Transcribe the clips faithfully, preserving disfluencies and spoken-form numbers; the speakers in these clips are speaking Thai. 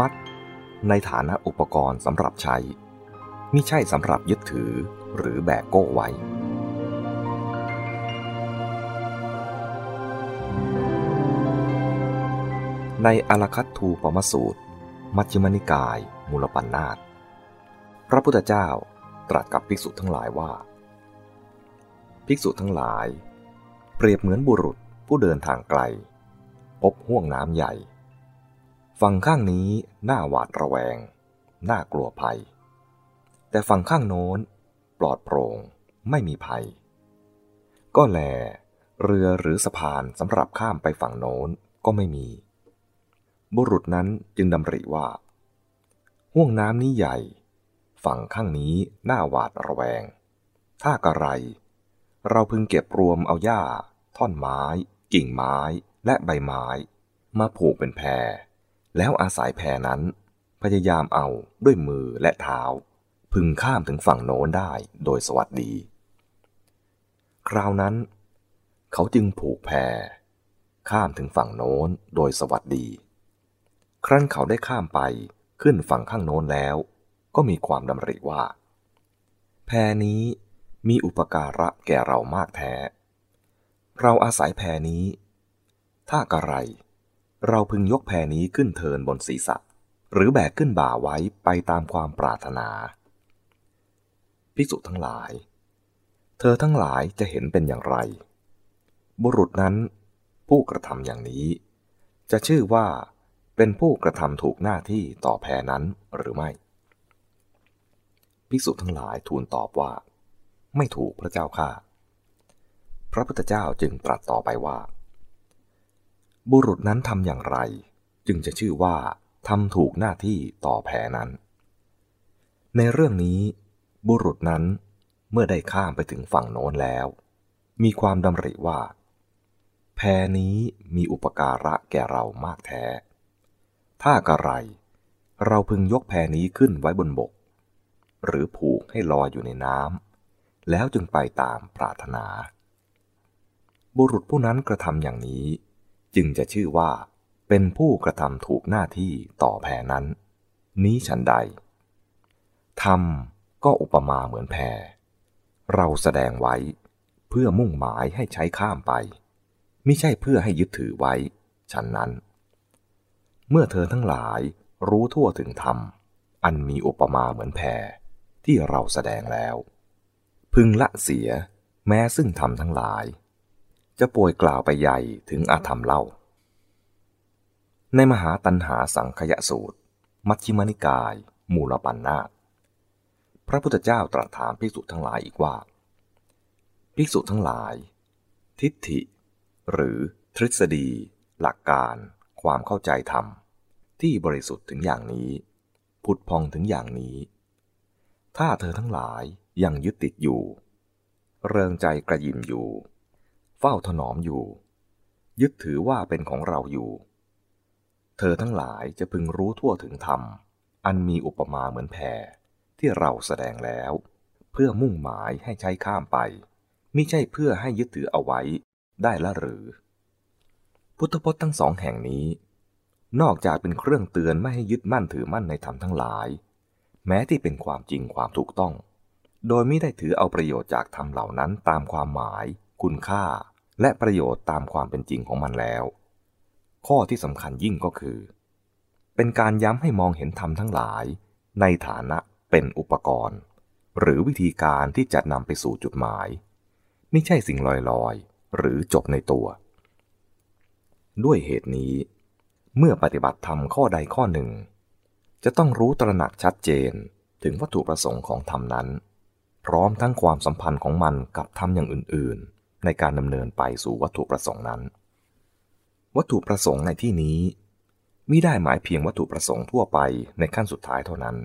มัดในฐานะอุปกรณ์สำหรับใช้มิใช่สำหรับยึดถือหรือแบกโก้ไว้ในอลคัตถูปมสูตรมัชฌิมนิกายมูลปัณณาสพระพุทธเจ้าตรัสกับภิกษุทั้งหลายว่าภิกษุทั้งหลายเปรียบเหมือนบุรุษผู้เดินทางไกลพบห้วงน้ำใหญ่ฝั่งข้างนี้น่าหวาดระแวงน่ากลัวภัยแต่ฝั่งข้างโน้นปลอดโปร่งไม่มีภัยก็แลเรือหรือสะพานสำหรับข้ามไปฝั่งโน้นก็ไม่มีบุรุษนั้นจึงดำริว่าห้วงน้ำนี้ใหญ่ฝั่งข้างนี้น่าหวาดระแวงถ้ากะไรเราพึงเก็บรวมเอาหญ้าท่อนไม้กิ่งไม้และใบไม้มาผูกเป็นแพแล้วอาศัยแพนั้นพยายามเอาด้วยมือและเท้าพึงข้ามถึงฝั่งโน้นได้โดยสวัสดีคราวนั้นเขาจึงผูกแพข้ามถึงฝั่งโน้นโดยสวัสดีครั้นเขาได้ข้ามไปขึ้นฝั่งข้างโน้นแล้วก็มีความดำริว่าแพนี้มีอุปการะแก่เรามากแท้เราอาศัยแพนี้ถ้ากะไรเราพึงยกแพนี้ขึ้นเทินบนศีรษะหรือแบกขึ้นบ่าไว้ไปตามความปรารถนาภิกษุทั้งหลายเธอทั้งหลายจะเห็นเป็นอย่างไรบุรุษนั้นผู้กระทำอย่างนี้จะชื่อว่าเป็นผู้กระทำถูกหน้าที่ต่อแพนั้นหรือไม่ภิกษุทั้งหลายทูลตอบว่าไม่ถูกพระเจ้าข้าพระพุทธเจ้าจึงตรัสต่อไปว่าบุรุษนั้นทำอย่างไรจึงจะชื่อว่าทำถูกหน้าที่ต่อแพนั้นในเรื่องนี้บุรุษนั้นเมื่อได้ข้ามไปถึงฝั่งโน้นแล้วมีความดำริว่าแพนี้มีอุปการะแก่เรามากแท้ถ้ากะไรเราพึงยกแพนี้ขึ้นไว้บนบกหรือผูกให้ลอยอยู่ในน้ำแล้วจึงไปตามปรารถนาบุรุษผู้นั้นกระทำอย่างนี้จึงจะชื่อว่าเป็นผู้กระทำถูกหน้าที่ต่อแพนั้นนี้ฉันใดธรรมก็อุปมาเหมือนแพเราแสดงไว้เพื่อมุ่งหมายให้ใช้ข้ามไปมิใช่เพื่อให้ยึดถือไว้ฉันนั้นเมื่อเธอทั้งหลายรู้ทั่วถึงธรรมอันมีอุปมาเหมือนแพที่เราแสดงแล้วพึงละเสียแม้ซึ่งธรรมทั้งหลายจะป่วยกล่าวไปใหญ่ถึงอาธรรมเล่าในมหาตัณหาสังขยสูตรมัชฌิมนิกายมูลปัณณาสพระพุทธเจ้าตรัสถามภิกษุทั้งหลายอีกว่าภิกษุทั้งหลายทิฏฐิหรือทฤษฎีหลักการความเข้าใจธรรมที่บริสุทธิ์ถึงอย่างนี้ผุดพองถึงอย่างนี้ถ้าเธอทั้งหลายยังยึดติดอยู่เริงใจกระยิมอยู่เฝ้าถนอมอยู่ยึดถือว่าเป็นของเราอยู่เธอทั้งหลายจะพึงรู้ทั่วถึงธรรมอันมีอุปมาเหมือนแพที่เราแสดงแล้วเพื่อมุ่งหมายให้ใช้ข้ามไปมิใช่เพื่อให้ยึดถือเอาไว้ได้ละหรือพุทธพจน์ทั้งสองแห่งนี้นอกจากเป็นเครื่องเตือนไม่ให้ยึดมั่นถือมั่นในธรรมทั้งหลายแม้ที่เป็นความจริงความถูกต้องโดยไม่ได้ถือเอาประโยชน์จากธรรมเหล่านั้นตามความหมายคุณค่าและประโยชน์ตามความเป็นจริงของมันแล้วข้อที่สำคัญยิ่งก็คือเป็นการย้ำให้มองเห็นธรรมทั้งหลายในฐานะเป็นอุปกรณ์หรือวิธีการที่จะนำไปสู่จุดหมายไม่ใช่สิ่งลอยๆหรือจบในตัวด้วยเหตุนี้เมื่อปฏิบัติธรรมข้อใดข้อหนึ่งจะต้องรู้ตระหนักชัดเจนถึงวัตถุประสงค์ของธรรมนั้นพร้อมทั้งความสัมพันธ์ของมันกับธรรมอย่างอื่นๆในการดำเนินไปสู่วัตถุประสงค์นั้นวัตถุประสงค์ในที่นี้มิได้หมายเพียงวัตถุประสงค์ทั่วไปในขั้นสุดท้ายเท่านั้น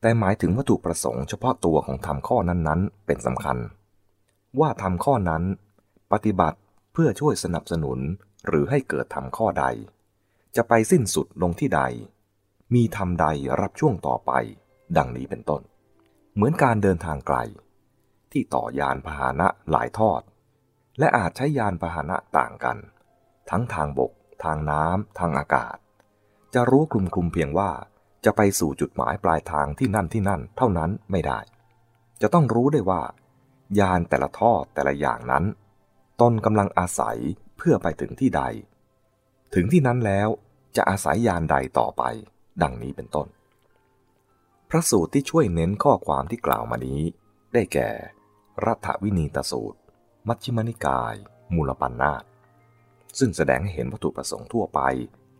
แต่หมายถึงวัตถุประสงค์เฉพาะตัวของธรรมข้อนั้นๆเป็นสำคัญว่าธรรมข้อนั้นปฏิบัติเพื่อช่วยสนับสนุนหรือให้เกิดธรรมข้อใดจะไปสิ้นสุดลงที่ใดมีธรรมใดรับช่วงต่อไปดังนี้เป็นต้นเหมือนการเดินทางไกลที่ต่อยานพาหนะหลายทอดและอาจใช้ยานพาหนะต่างกันทั้งทางบกทางน้ำทางอากาศ จะรู้คลุมๆเพียงว่าจะไปสู่จุดหมายปลายทางที่นั่นที่นั่นเท่านั้นไม่ได้จะต้องรู้ได้ว่ายานแต่ละท่อแต่ละอย่างนั้นตนกำลังอาศัยเพื่อไปถึงที่ใดถึงที่นั้นแล้วจะอาศัยยานใดต่อไปดังนี้เป็นต้นพระสูตรที่ช่วยเน้นข้อความที่กล่าวมานี้ได้แก่รัฐวินีตสูตรมัชฌิมนิกายมูลปัณณาสซึ่งแสดงให้เห็นวัตถุประสงค์ทั่วไป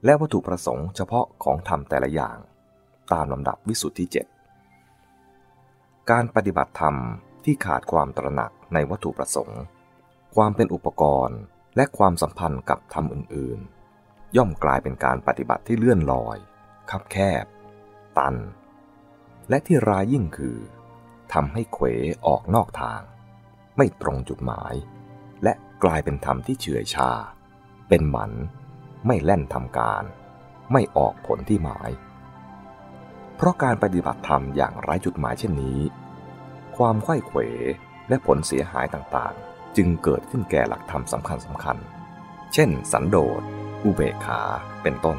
และวัตถุประสงค์เฉพาะของธรรมแต่ละอย่างตามลำดับวิสุทธิเจ็ดการปฏิบัติธรรมที่ขาดความตระหนักในวัตถุประสงค์ความเป็นอุปกรณ์และความสัมพันธ์กับธรรมอื่นๆย่อมกลายเป็นการปฏิบัติที่เลื่อนลอยคับแคบตันและที่ร้ายยิ่งคือทำให้เขวออกนอกทางไม่ตรงจุดหมายและกลายเป็นธรรมที่เฉื่อยชาเป็นหมันไม่แล่นทำการไม่ออกผลที่หมายเพราะการปฏิบัติธรรมอย่างไร้จุดหมายเช่นนี้ความไขว้เขวและผลเสียหายต่างๆจึงเกิดขึ้นแก่หลักธรรมสำคัญสำคัญเช่นสันโดษอุเบกขาเป็นต้น